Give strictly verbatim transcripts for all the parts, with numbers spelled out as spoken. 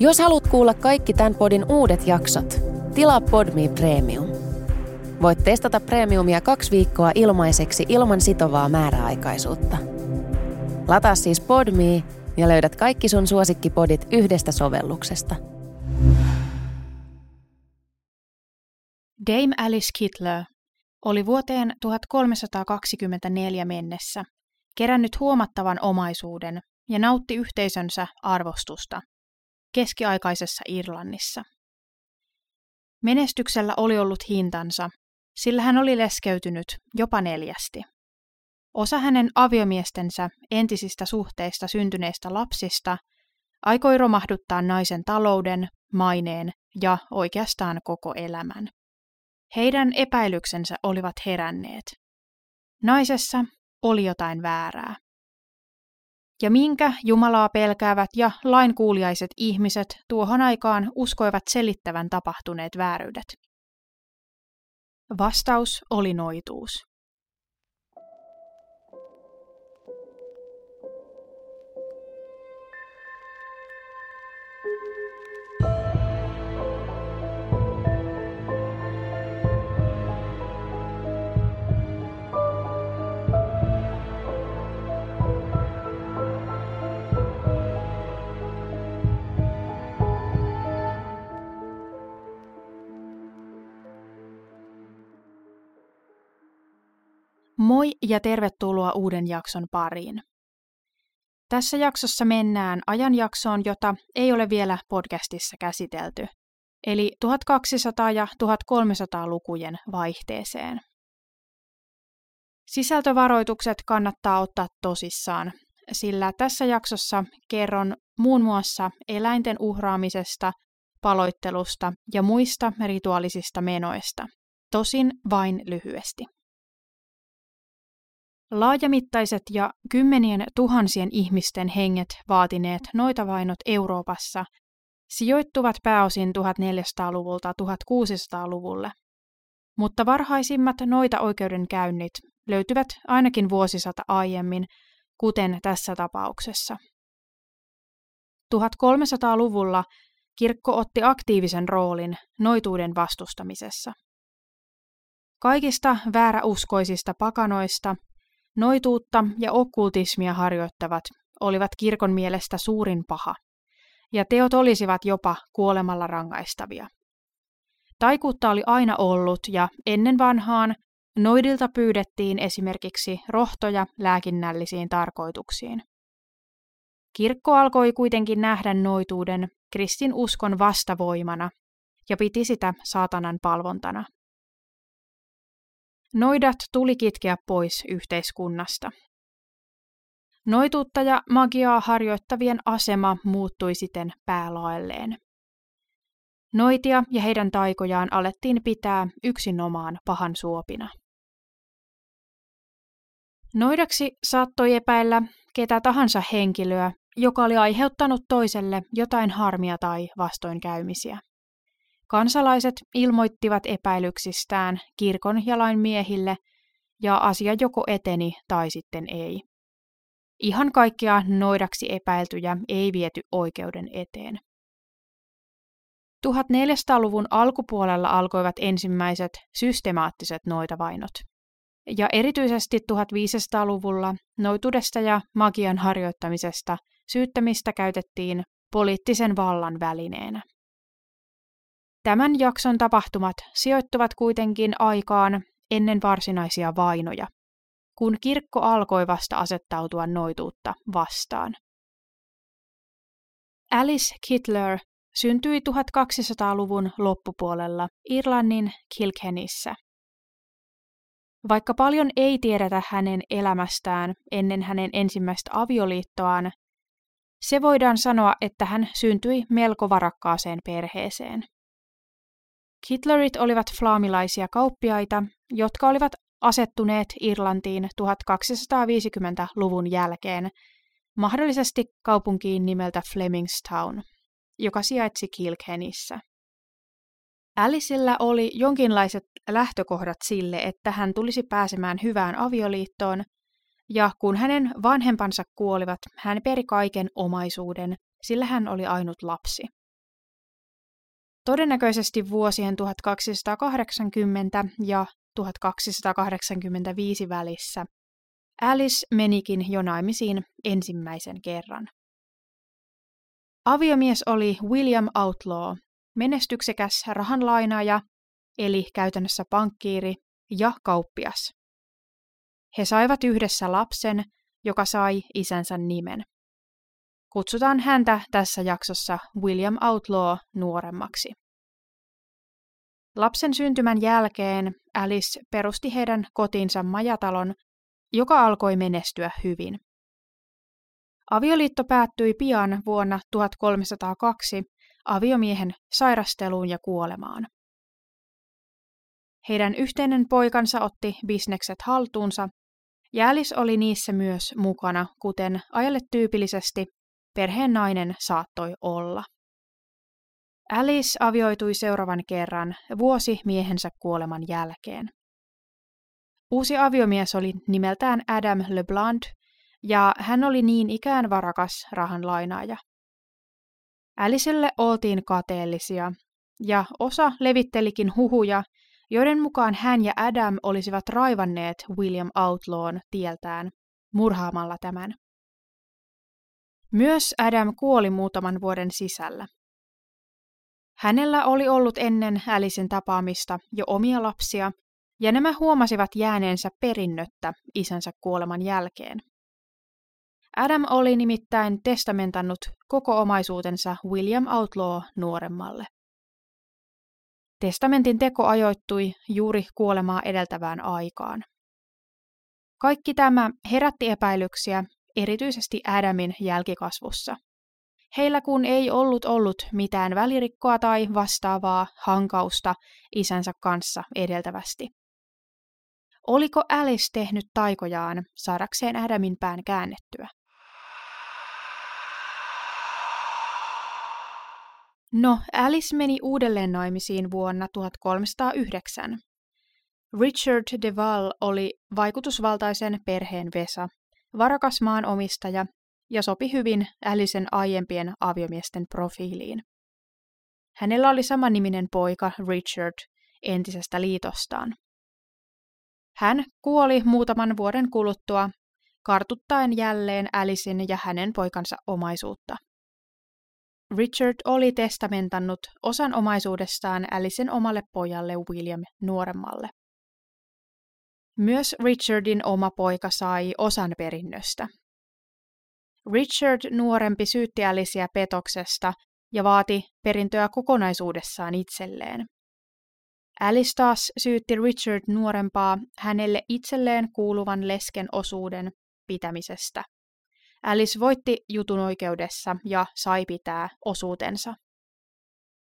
Jos haluat kuulla kaikki tämän podin uudet jaksot, tilaa Podme Premium. Voit testata Premiumia kaksi viikkoa ilmaiseksi ilman sitovaa määräaikaisuutta. Lataa siis Podme ja löydät kaikki sun suosikkipodit yhdestä sovelluksesta. Dame Alice Kyteler oli vuoteen tuhatkolmesataakaksikymmentäneljä mennessä kerännyt huomattavan omaisuuden ja nautti yhteisönsä arvostusta keskiaikaisessa Irlannissa. Menestyksellä oli ollut hintansa, sillä hän oli leskeytynyt jopa neljästi. Osa hänen aviomiestensä entisistä suhteista syntyneistä lapsista aikoi romahduttaa naisen talouden, maineen ja oikeastaan koko elämän. Heidän epäilyksensä olivat heränneet. Naisessa oli jotain väärää. Ja minkä Jumalaa pelkäävät ja lainkuuliaiset ihmiset tuohon aikaan uskoivat selittävän tapahtuneet vääryydet? Vastaus oli noituus. Moi ja tervetuloa uuden jakson pariin. Tässä jaksossa mennään ajanjaksoon, jota ei ole vielä podcastissa käsitelty, eli tuhatkaksisataa- ja tuhatkolmesataa-lukujen vaihteeseen. Sisältövaroitukset kannattaa ottaa tosissaan, sillä tässä jaksossa kerron muun muassa eläinten uhraamisesta, paloittelusta ja muista rituaalisista menoista, tosin vain lyhyesti. Laajamittaiset ja kymmenien tuhansien ihmisten henget vaatineet noitavainot Euroopassa sijoittuvat pääosin tuhatneljäsataaluvulta tuhatkuusisataaluvulle, mutta varhaisimmat noitaoikeudenkäynnit löytyvät ainakin vuosisata aiemmin, kuten tässä tapauksessa. tuhatkolmesataaluvulla kirkko otti aktiivisen roolin noituuden vastustamisessa. Kaikista vääräuskoisista pakanoista noituutta ja okkultismia harjoittavat olivat kirkon mielestä suurin paha, ja teot olisivat jopa kuolemalla rangaistavia. Taikuutta oli aina ollut, ja ennen vanhaan noidilta pyydettiin esimerkiksi rohtoja lääkinnällisiin tarkoituksiin. Kirkko alkoi kuitenkin nähdä noituuden kristinuskon vastavoimana ja piti sitä saatanan palvontana. Noidat tuli kitkeä pois yhteiskunnasta. Noituutta ja magiaa harjoittavien asema muuttui siten päälaelleen. Noitia ja heidän taikojaan alettiin pitää yksinomaan pahan suopina. Noidaksi saattoi epäillä ketä tahansa henkilöä, joka oli aiheuttanut toiselle jotain harmia tai vastoinkäymisiä. Kansalaiset ilmoittivat epäilyksistään kirkon ja lain miehille, ja asia joko eteni tai sitten ei. Ihan kaikkia noidaksi epäiltyjä ei viety oikeuden eteen. tuhatneljäsataaluvun alkupuolella alkoivat ensimmäiset systemaattiset noitavainot, ja erityisesti tuhatviisisataaluvulla noituudesta ja magian harjoittamisesta syyttämistä käytettiin poliittisen vallan välineenä. Tämän jakson tapahtumat sijoittuvat kuitenkin aikaan ennen varsinaisia vainoja, kun kirkko alkoi vasta asettautua noituutta vastaan. Alice Kyteler syntyi tuhatkaksisataaluvun loppupuolella Irlannin Kilkennissä. Vaikka paljon ei tiedetä hänen elämästään ennen hänen ensimmäistä avioliittoaan, se voidaan sanoa, että hän syntyi melko varakkaaseen perheeseen. Kytelerit olivat flaamilaisia kauppiaita, jotka olivat asettuneet Irlantiin tuhatkaksisataaviisikymmentäluvun jälkeen, mahdollisesti kaupunkiin nimeltä Flemingstown, joka sijaitsi Kilkennissä. Alicella oli jonkinlaiset lähtökohdat sille, että hän tulisi pääsemään hyvään avioliittoon, ja kun hänen vanhempansa kuolivat, hän peri kaiken omaisuuden, sillä hän oli ainut lapsi, todennäköisesti vuosien tuhatkaksisataakahdeksankymmentä ja tuhatkaksisataakahdeksankymmentäviisi välissä. Alice menikin jo naimisiin ensimmäisen kerran. Aviomies oli William Outlaw, menestyksekäs rahanlainaaja, eli käytännössä pankkiiri ja kauppias. He saivat yhdessä lapsen, joka sai isänsä nimen. Kutsutaan häntä tässä jaksossa William Outlaw nuoremmaksi. Lapsen syntymän jälkeen Alice perusti heidän kotinsa majatalon, joka alkoi menestyä hyvin. Avioliitto päättyi pian vuonna tuhatkolmesataakaksi aviomiehen sairasteluun ja kuolemaan. Heidän yhteinen poikansa otti bisnekset haltuunsa, ja Alice oli niissä myös mukana, kuten ajalle tyypillisesti perheen nainen saattoi olla. Alice avioitui seuraavan kerran vuosi miehensä kuoleman jälkeen. Uusi aviomies oli nimeltään Adam LeBlanc, ja hän oli niin ikään varakas rahanlainaaja. Alicelle oltiin kateellisia, ja osa levittelikin huhuja, joiden mukaan hän ja Adam olisivat raivanneet William Outlawn tieltään murhaamalla tämän. Myös Adam kuoli muutaman vuoden sisällä. Hänellä oli ollut ennen Alicen tapaamista jo omia lapsia, ja nämä huomasivat jääneensä perinnöttä isänsä kuoleman jälkeen. Adam oli nimittäin testamentannut koko omaisuutensa William Outlaw nuoremmalle. Testamentin teko ajoittui juuri kuolemaa edeltävään aikaan. Kaikki tämä herätti epäilyksiä, erityisesti Adamin jälkikasvussa. Heillä kun ei ollut ollut mitään välirikkoa tai vastaavaa hankausta isänsä kanssa edeltävästi. Oliko Alice tehnyt taikojaan saadakseen Adamin pään käännettyä? No, Alice meni uudelleen naimisiin vuonna tuhatkolmesataayhdeksän. Richard de Val oli vaikutusvaltaisen perheen vesa, varakas maanomistaja ja sopi hyvin Alicen aiempien aviomiesten profiiliin. Hänellä oli samanniminen poika Richard entisestä liitostaan. Hän kuoli muutaman vuoden kuluttua, kartuttaen jälleen Alicen ja hänen poikansa omaisuutta. Richard oli testamentannut osan omaisuudestaan Alicen omalle pojalle William nuoremmalle. Myös Richardin oma poika sai osan perinnöstä. Richard nuorempi syytti Alicea petoksesta ja vaati perintöä kokonaisuudessaan itselleen. Alice taas syytti Richard nuorempaa hänelle itselleen kuuluvan lesken osuuden pitämisestä. Alice voitti jutun oikeudessa ja sai pitää osuutensa.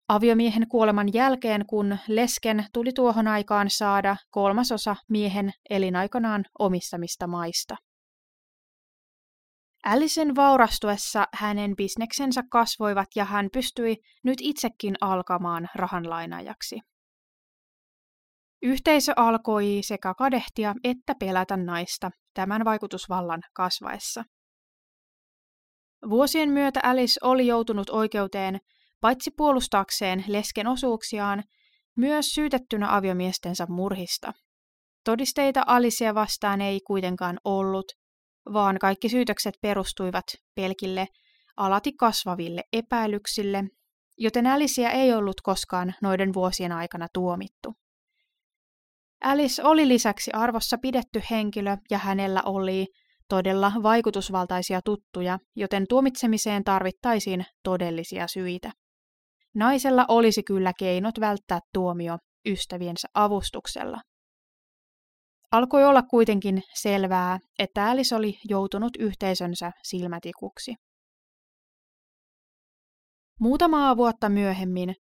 Aviomiehen kuoleman jälkeen, kun lesken tuli tuohon aikaan saada kolmasosa miehen elinaikanaan omistamista maista. Alicen vaurastuessa hänen bisneksensä kasvoivat ja hän pystyi nyt itsekin alkamaan rahanlainaajaksi. Yhteisö alkoi sekä kadehtia että pelätä naista tämän vaikutusvallan kasvaessa. Vuosien myötä Alice oli joutunut oikeuteen paitsi puolustaakseen lesken osuuksiaan, myös syytettynä aviomiestensä murhista. Todisteita Alicea vastaan ei kuitenkaan ollut, vaan kaikki syytökset perustuivat pelkille alati kasvaville epäilyksille, joten Alicea ei ollut koskaan noiden vuosien aikana tuomittu. Alice oli lisäksi arvossa pidetty henkilö ja hänellä oli todella vaikutusvaltaisia tuttuja, joten tuomitsemiseen tarvittaisiin todellisia syitä. Naisella olisi kyllä keinot välttää tuomio ystäviensä avustuksella. Alkoi olla kuitenkin selvää, että Alice oli joutunut yhteisönsä silmätikuksi. Muutamaa vuotta myöhemmin,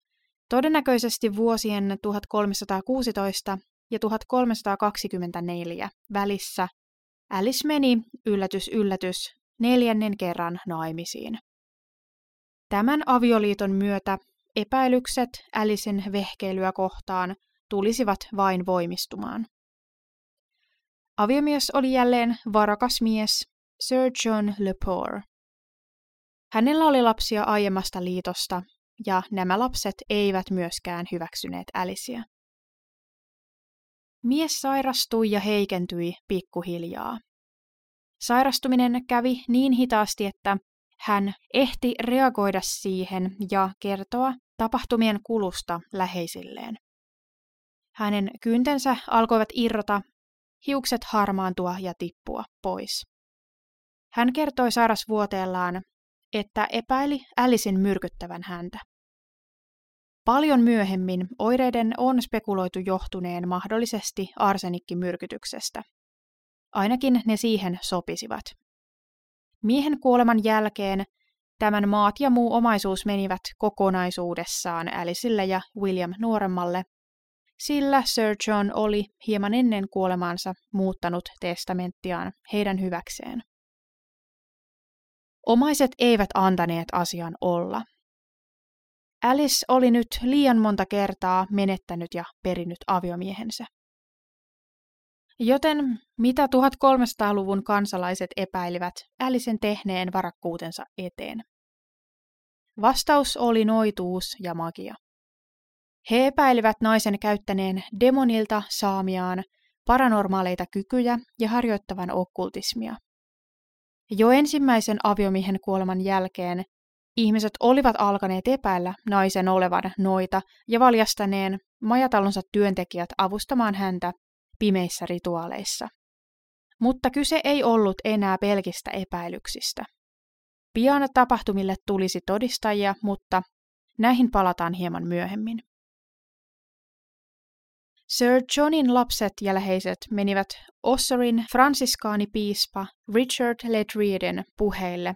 todennäköisesti vuosien tuhatkolmesataakuusitoista ja tuhatkolmesataakaksikymmentäneljä välissä, Alice meni, yllätys yllätys, neljännen kerran naimisiin. Tämän avioliiton myötä epäilykset Alicen vehkeilyä kohtaan tulisivat vain voimistumaan. Aviomies oli jälleen varakas mies Sir John le Poer. Hänellä oli lapsia aiemmasta liitosta, ja nämä lapset eivät myöskään hyväksyneet Alicea. Mies sairastui ja heikentyi pikkuhiljaa. Sairastuminen kävi niin hitaasti, että hän ehti reagoida siihen ja kertoa tapahtumien kulusta läheisilleen. Hänen kyntensä alkoivat irrota, hiukset harmaantua ja tippua pois. Hän kertoi sairasvuoteellaan, että epäili Alicen myrkyttävän häntä. Paljon myöhemmin oireiden on spekuloitu johtuneen mahdollisesti arsenikkimyrkytyksestä. Ainakin ne siihen sopisivat. Miehen kuoleman jälkeen tämän maat ja muu omaisuus menivät kokonaisuudessaan Alicelle ja William nuoremmalle, sillä Sir John oli hieman ennen kuolemaansa muuttanut testamenttiaan heidän hyväkseen. Omaiset eivät antaneet asian olla. Alice oli nyt liian monta kertaa menettänyt ja perinnyt aviomiehensä. Joten mitä tuhatkolmesataaluvun kansalaiset epäilivät Alicen tehneen varakkuutensa eteen? Vastaus oli noituus ja magia. He epäilivät naisen käyttäneen demonilta saamiaan paranormaaleita kykyjä ja harjoittavan okkultismia. Jo ensimmäisen aviomiehen kuoleman jälkeen ihmiset olivat alkaneet epäillä naisen olevan noita ja valjastaneen majatalonsa työntekijät avustamaan häntä pimeissä rituaaleissa. Mutta kyse ei ollut enää pelkistä epäilyksistä. Pian tapahtumille tulisi todistajia, mutta näihin palataan hieman myöhemmin. Sir Johnin lapset ja läheiset menivät Ossorin fransiskaanipiispa Richard Ledreden puheille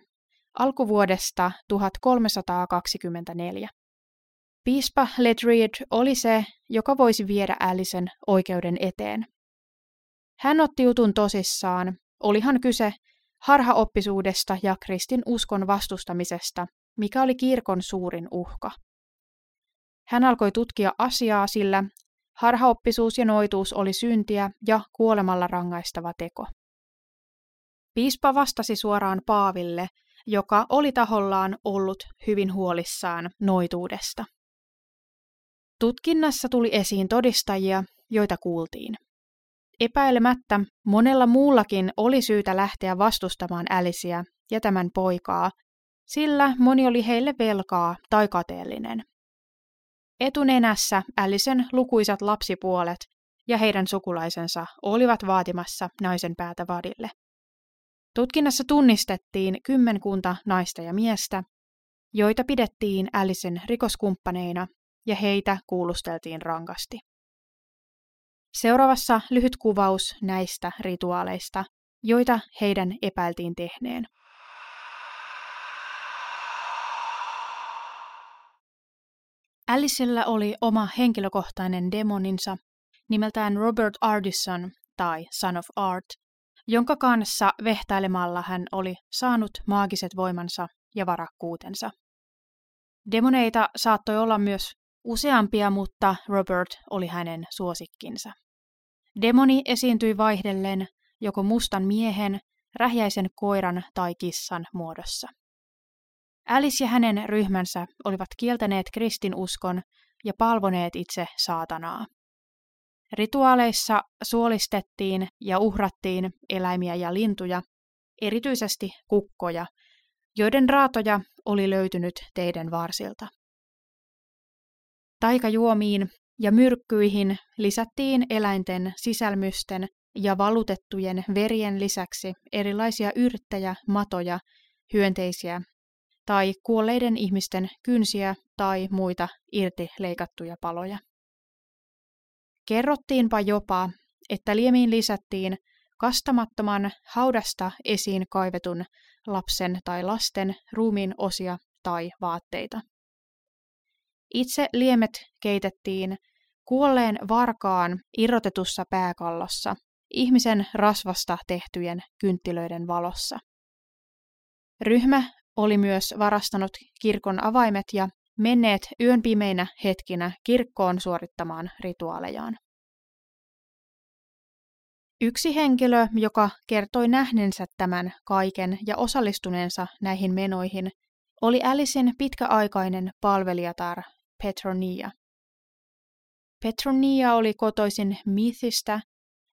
alkuvuodesta tuhatkolmesataakaksikymmentäneljä. Piispa Ledrede oli se, joka voisi viedä Alicen oikeuden eteen. Hän otti jutun tosissaan, olihan kyse harhaoppisuudesta ja kristin uskon vastustamisesta, mikä oli kirkon suurin uhka. Hän alkoi tutkia asiaa, sillä harhaoppisuus ja noituus oli syntiä ja kuolemalla rangaistava teko. Piispa vastasi suoraan paaville, joka oli tahollaan ollut hyvin huolissaan noituudesta. Tutkinnassa tuli esiin todistajia, joita kuultiin. Epäilemättä monella muullakin oli syytä lähteä vastustamaan Alicea ja tämän poikaa, sillä moni oli heille velkaa tai kateellinen. Etunenässä Alicen lukuisat lapsipuolet ja heidän sukulaisensa olivat vaatimassa naisen päätä vadille. Tutkinnassa tunnistettiin kymmenkunta naista ja miestä, joita pidettiin Alicen rikoskumppaneina ja heitä kuulusteltiin rankasti. Seuraavassa lyhyt kuvaus näistä rituaaleista, joita heidän epäiltiin tehneen. Alicella oli oma henkilökohtainen demoninsa nimeltään Robert Ardisson tai Son of Art, jonka kanssa vehtailemalla hän oli saanut maagiset voimansa ja varakkuutensa. Demoneita saattoi olla myös useampia, mutta Robert oli hänen suosikkinsa. Demoni esiintyi vaihdellen joko mustan miehen, rähjäisen koiran tai kissan muodossa. Alice ja hänen ryhmänsä olivat kieltäneet kristinuskon ja palvoneet itse saatanaa. Rituaaleissa suolistettiin ja uhrattiin eläimiä ja lintuja, erityisesti kukkoja, joiden raatoja oli löytynyt teiden varsilta. Taikajuomiin ja myrkkyihin lisättiin eläinten sisälmysten ja valutettujen verien lisäksi erilaisia yrttejä, matoja, hyönteisiä tai kuolleiden ihmisten kynsiä tai muita irti leikattuja paloja. Kerrottiinpa jopa, että liemiin lisättiin kastamattoman haudasta esiin kaivetun lapsen tai lasten ruumiin osia tai vaatteita. Itse liemet keitettiin kuolleen varkaan irrotetussa pääkallossa, ihmisen rasvasta tehtyjen kynttilöiden valossa. Ryhmä oli myös varastanut kirkon avaimet ja menneet yön pimeinä hetkinä kirkkoon suorittamaan rituaalejaan. Yksi henkilö, joka kertoi nähneensä tämän kaiken ja osallistuneensa näihin menoihin, oli Alicen pitkäaikainen palvelijatar Petronia. Petronia oli kotoisin Meathistä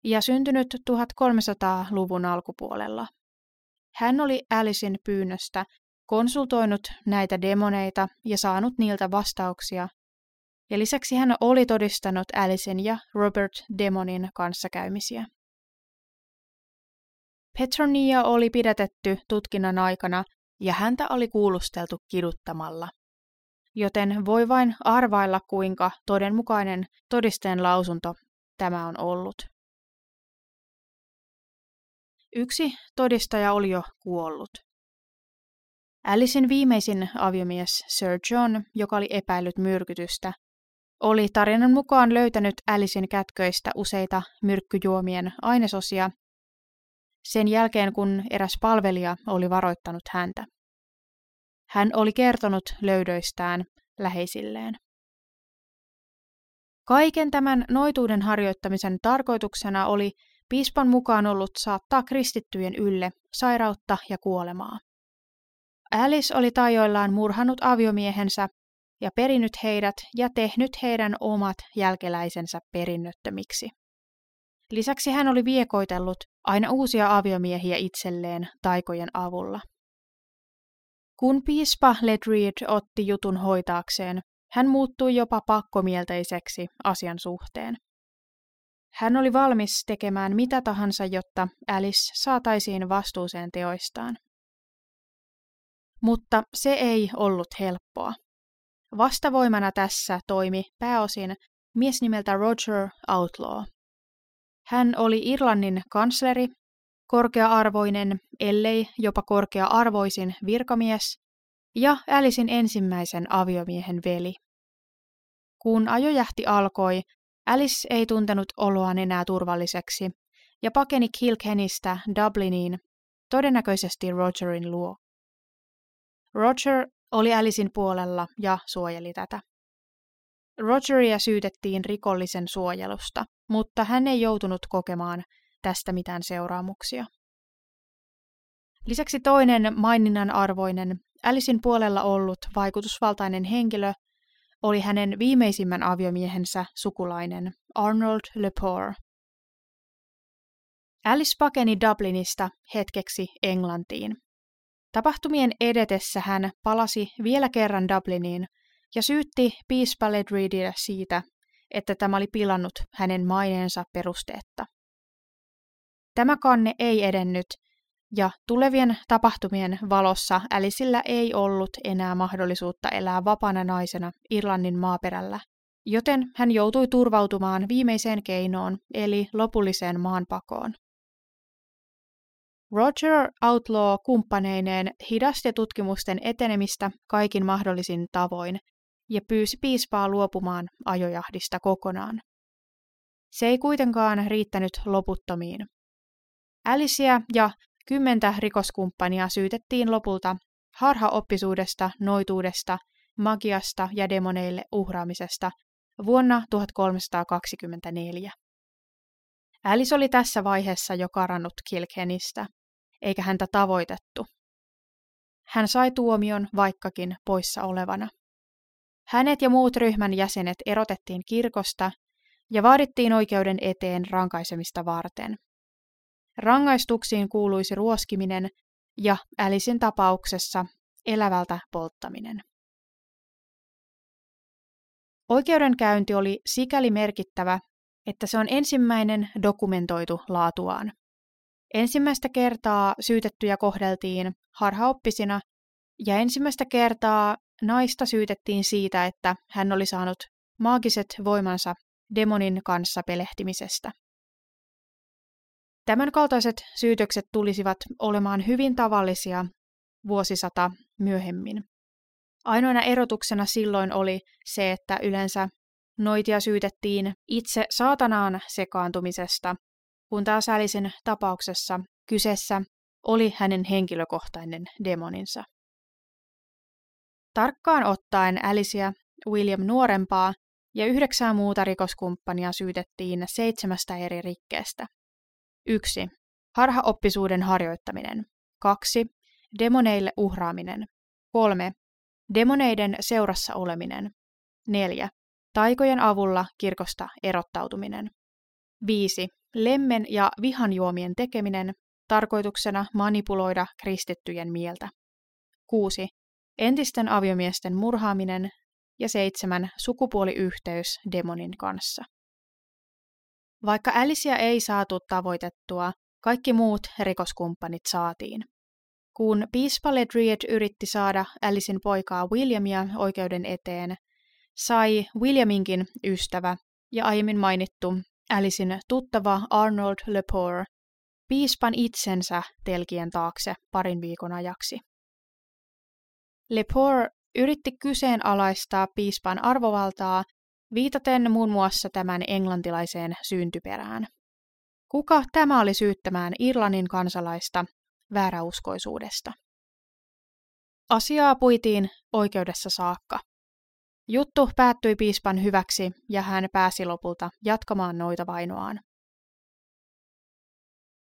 ja syntynyt kolmetoistasataa-luvun alkupuolella. Hän oli Alicen pyynnöstä konsultoinut näitä demoneita ja saanut niiltä vastauksia, ja lisäksi hän oli todistanut Alicen ja Robert Demonin kanssakäymisiä. Petronia oli pidätetty tutkinnan aikana ja häntä oli kuulusteltu kiduttamalla, joten voi vain arvailla, kuinka todenmukainen todisteen lausunto tämä on ollut. Yksi todistaja oli jo kuollut. Alicen viimeisin aviomies Sir John, joka oli epäillyt myrkytystä, oli tarinan mukaan löytänyt Alicen kätköistä useita myrkkyjuomien ainesosia sen jälkeen, kun eräs palvelija oli varoittanut häntä. Hän oli kertonut löydöistään läheisilleen. Kaiken tämän noituuden harjoittamisen tarkoituksena oli piispan mukaan ollut saattaa kristittyjen ylle sairautta ja kuolemaa. Alice oli tajoillaan murhannut aviomiehensä ja perinnyt heidät ja tehnyt heidän omat jälkeläisensä perinnöttömiksi. Lisäksi hän oli viekoitellut aina uusia aviomiehiä itselleen taikojen avulla. Kun piispa Ledrede otti jutun hoitaakseen, hän muuttui jopa pakkomielteiseksi asian suhteen. Hän oli valmis tekemään mitä tahansa, jotta Alice saataisiin vastuuseen teoistaan. Mutta se ei ollut helppoa. Vastavoimana tässä toimi pääosin mies nimeltä Roger Outlaw. Hän oli Irlannin kansleri, korkea-arvoinen, ellei jopa korkea-arvoisin virkamies ja Alicen ensimmäisen aviomiehen veli. Kun ajojähti alkoi, Alice ei tuntenut oloaan enää turvalliseksi ja pakeni Kilkennystä Dubliniin, todennäköisesti Rogerin luo. Roger oli Alicen puolella ja suojeli tätä. Rogeria syytettiin rikollisen suojelusta, mutta hän ei joutunut kokemaan tästä mitään seuraamuksia. Lisäksi toinen maininnan arvoinen Alicen puolella ollut vaikutusvaltainen henkilö oli hänen viimeisimmän aviomiehensä sukulainen Arnold le Poer. Alice pakeni Dublinista hetkeksi Englantiin. Tapahtumien edetessä hän palasi vielä kerran Dubliniin ja syytti piispa Ledredeä siitä, että tämä oli pilannut hänen maineensa perusteetta. Tämä kanne ei edennyt, ja tulevien tapahtumien valossa Alicella ei ollut enää mahdollisuutta elää vapaana naisena Irlannin maaperällä, joten hän joutui turvautumaan viimeiseen keinoon, eli lopulliseen maanpakoon. Roger Outlaw kumppaneineen hidasti tutkimusten etenemistä kaikin mahdollisin tavoin ja pyysi piispaa luopumaan ajojahdista kokonaan. Se ei kuitenkaan riittänyt loputtomiin. Alicea ja kymmentä rikoskumppania syytettiin lopulta harhaoppisuudesta, noituudesta, magiasta ja demoneille uhraamisesta vuonna kolmetoistakaksikymmentäneljä. Alice oli tässä vaiheessa jo karannut Kilkennystä, eikä häntä tavoitettu. Hän sai tuomion vaikkakin poissa olevana. Hänet ja muut ryhmän jäsenet erotettiin kirkosta ja vaadittiin oikeuden eteen rankaisemista varten. Rangaistuksiin kuuluisi ruoskiminen ja Alicen tapauksessa elävältä polttaminen. Oikeudenkäynti oli sikäli merkittävä, että se on ensimmäinen dokumentoitu laatuaan. Ensimmäistä kertaa syytettyjä kohdeltiin harhaoppisina ja ensimmäistä kertaa naista syytettiin siitä, että hän oli saanut maagiset voimansa demonin kanssa pelehtimisestä. Tämän kaltaiset syytökset tulisivat olemaan hyvin tavallisia vuosisata myöhemmin. Ainoana erotuksena silloin oli se, että yleensä noitia syytettiin itse saatanaan sekaantumisesta, kun taas Alicen tapauksessa kyseessä oli hänen henkilökohtainen demoninsa. Tarkkaan ottaen Alicea, William nuorempaa ja yhdeksää muuta rikoskumppania syytettiin seitsemästä eri rikkeestä. yksi. Harhaoppisuuden harjoittaminen. kaksi. Demoneille uhraaminen. kolme. Demoneiden seurassa oleminen. neljä. Taikojen avulla kirkosta erottautuminen. viisi. Lemmen ja vihanjuomien tekeminen, tarkoituksena manipuloida kristittyjen mieltä. kuusi. Entisten aviomiesten murhaaminen. Ja seitsemän. Sukupuoliyhteys demonin kanssa. Vaikka Alicia ei saatu tavoitettua, kaikki muut rikoskumppanit saatiin. Kun Peace Ballad Reed yritti saada Alicen poikaa Williamia oikeuden eteen, sai Williaminkin ystävä ja aiemmin mainittu Alicen tuttava Arnold le Poer piispan itsensä telkien taakse parin viikon ajaksi. Le Poer yritti kyseenalaistaa piispan arvovaltaa viitaten muun muassa tämän englantilaiseen syntyperään. Kuka tämä oli syyttämään Irlannin kansalaista vääräuskoisuudesta? Asiaa puitiin oikeudessa saakka. Juttu päättyi piispan hyväksi ja hän pääsi lopulta jatkamaan noitavainoaan.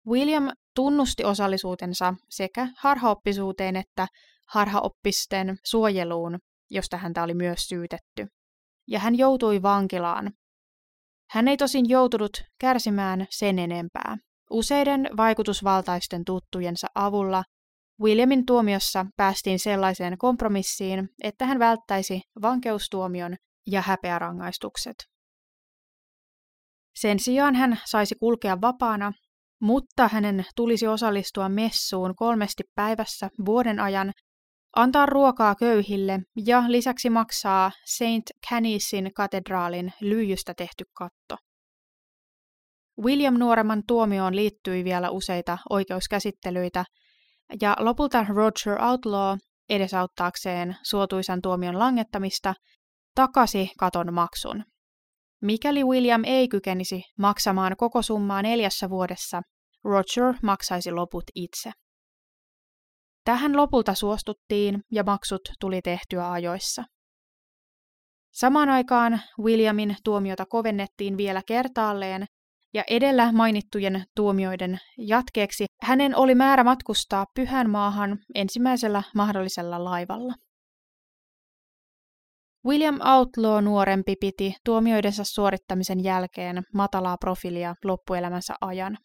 William tunnusti osallisuutensa sekä harhaoppisuuteen että harhaoppisten suojeluun, josta häntä oli myös syytetty, ja hän joutui vankilaan. Hän ei tosin joutunut kärsimään sen enempää. Useiden vaikutusvaltaisten tuttujensa avulla Williamin tuomiossa päästiin sellaiseen kompromissiin, että hän välttäisi vankeustuomion ja häpeärangaistukset. Sen sijaan hän saisi kulkea vapaana, mutta hänen tulisi osallistua messuun kolmesti päivässä vuoden ajan, antaa ruokaa köyhille ja lisäksi maksaa Saint Canisyn katedraalin lyijystä tehty katto. William nuoremman tuomioon liittyi vielä useita oikeuskäsittelyitä, ja lopulta Roger Outlaw, edesauttaakseen suotuisan tuomion langettamista, takasi katon maksun. Mikäli William ei kykenisi maksamaan koko summaa neljässä vuodessa, Roger maksaisi loput itse. Tähän lopulta suostuttiin ja maksut tuli tehtyä ajoissa. Samaan aikaan Williamin tuomiota kovennettiin vielä kertaalleen, ja edellä mainittujen tuomioiden jatkeeksi hänen oli määrä matkustaa Pyhän maahan ensimmäisellä mahdollisella laivalla. William Outlaw nuorempi piti tuomioidensa suorittamisen jälkeen matalaa profiilia loppuelämänsä ajan.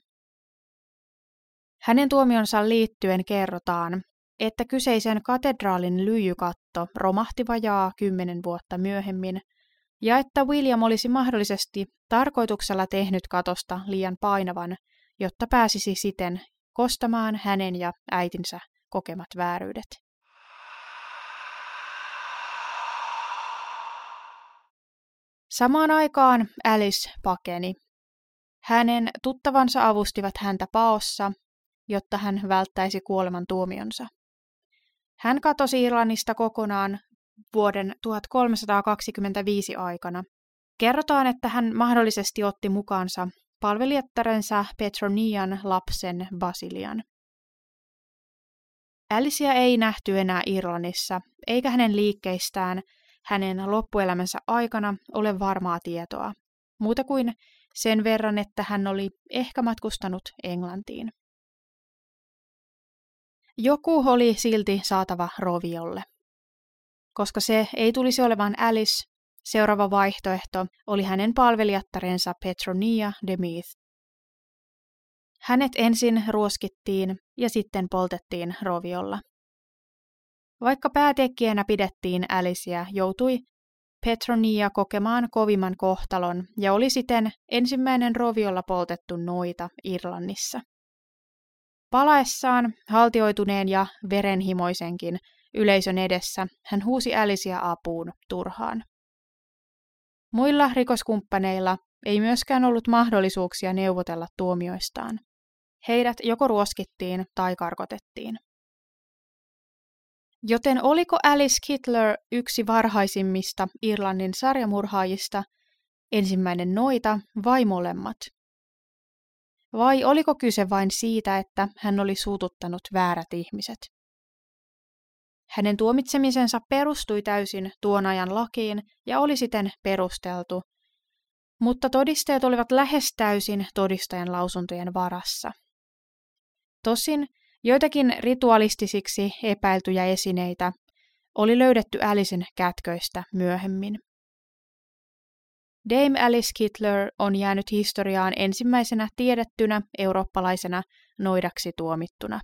Hänen tuomionsa liittyen kerrotaan, että kyseisen katedraalin lyijykatto romahti vajaa kymmenen vuotta myöhemmin, ja että William olisi mahdollisesti tarkoituksella tehnyt katosta liian painavan, jotta pääsisi siten kostamaan hänen ja äitinsä kokemat vääryydet. Samaan aikaan Alice pakeni. Hänen tuttavansa avustivat häntä paossa, jotta hän välttäisi kuolemantuomionsa. Hän katosi Irlannista kokonaan vuoden tuhatkolmesataakaksikymmentäviisi aikana. Kerrotaan, että hän mahdollisesti otti mukaansa palvelijattarensa Petronian lapsen Basilian. Alicea ei nähty enää Irlannissa, eikä hänen liikkeistään hänen loppuelämänsä aikana ole varmaa tietoa, muuta kuin sen verran, että hän oli ehkä matkustanut Englantiin. Joku oli silti saatava roviolle. Koska se ei tulisi olevan Alice, seuraava vaihtoehto oli hänen palvelijattarensa Petronia de Meath. Hänet ensin ruoskittiin ja sitten poltettiin roviolla. Vaikka päätekijänä pidettiin Alicea, joutui Petronia kokemaan kovimman kohtalon ja oli siten ensimmäinen roviolla poltettu noita Irlannissa. Palaessaan haltioituneen ja verenhimoisenkin yleisön edessä hän huusi Alicea apuun turhaan. Muilla rikoskumppaneilla ei myöskään ollut mahdollisuuksia neuvotella tuomioistaan. Heidät joko ruoskittiin tai karkotettiin. Joten oliko Alice Kyteler yksi varhaisimmista Irlannin sarjamurhaajista, ensimmäinen noita vai molemmat? Vai oliko kyse vain siitä, että hän oli suututtanut väärät ihmiset? Hänen tuomitsemisensa perustui täysin tuon ajan lakiin ja oli siten perusteltu, mutta todisteet olivat lähes täysin todistajan lausuntojen varassa. Tosin joitakin ritualistisiksi epäiltyjä esineitä oli löydetty Alicen kätköistä myöhemmin. Dame Alice Kyteler on jäänyt historiaan ensimmäisenä tiedettynä eurooppalaisena noidaksi tuomittuna.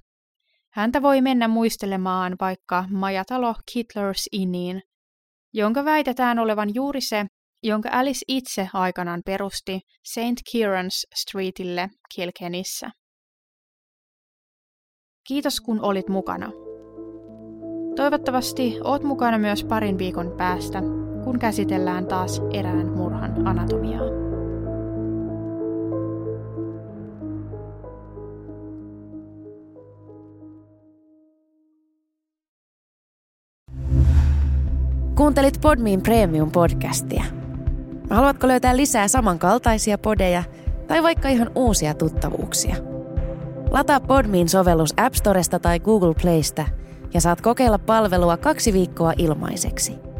Häntä voi mennä muistelemaan vaikka majatalo Kittlers' Inniin, jonka väitetään olevan juuri se, jonka Alice itse aikanaan perusti Saint Kieran's Streetille Kilkenissä. Kiitos kun olit mukana. Toivottavasti oot mukana myös parin viikon päästä, kun käsitellään taas erään murhan anatomiaa. Kuuntelit Podmin Premium-podcastia. Haluatko löytää lisää samankaltaisia podeja tai vaikka ihan uusia tuttavuuksia? Lataa Podmin sovellus App Storesta tai Google Playsta ja saat kokeilla palvelua kaksi viikkoa ilmaiseksi.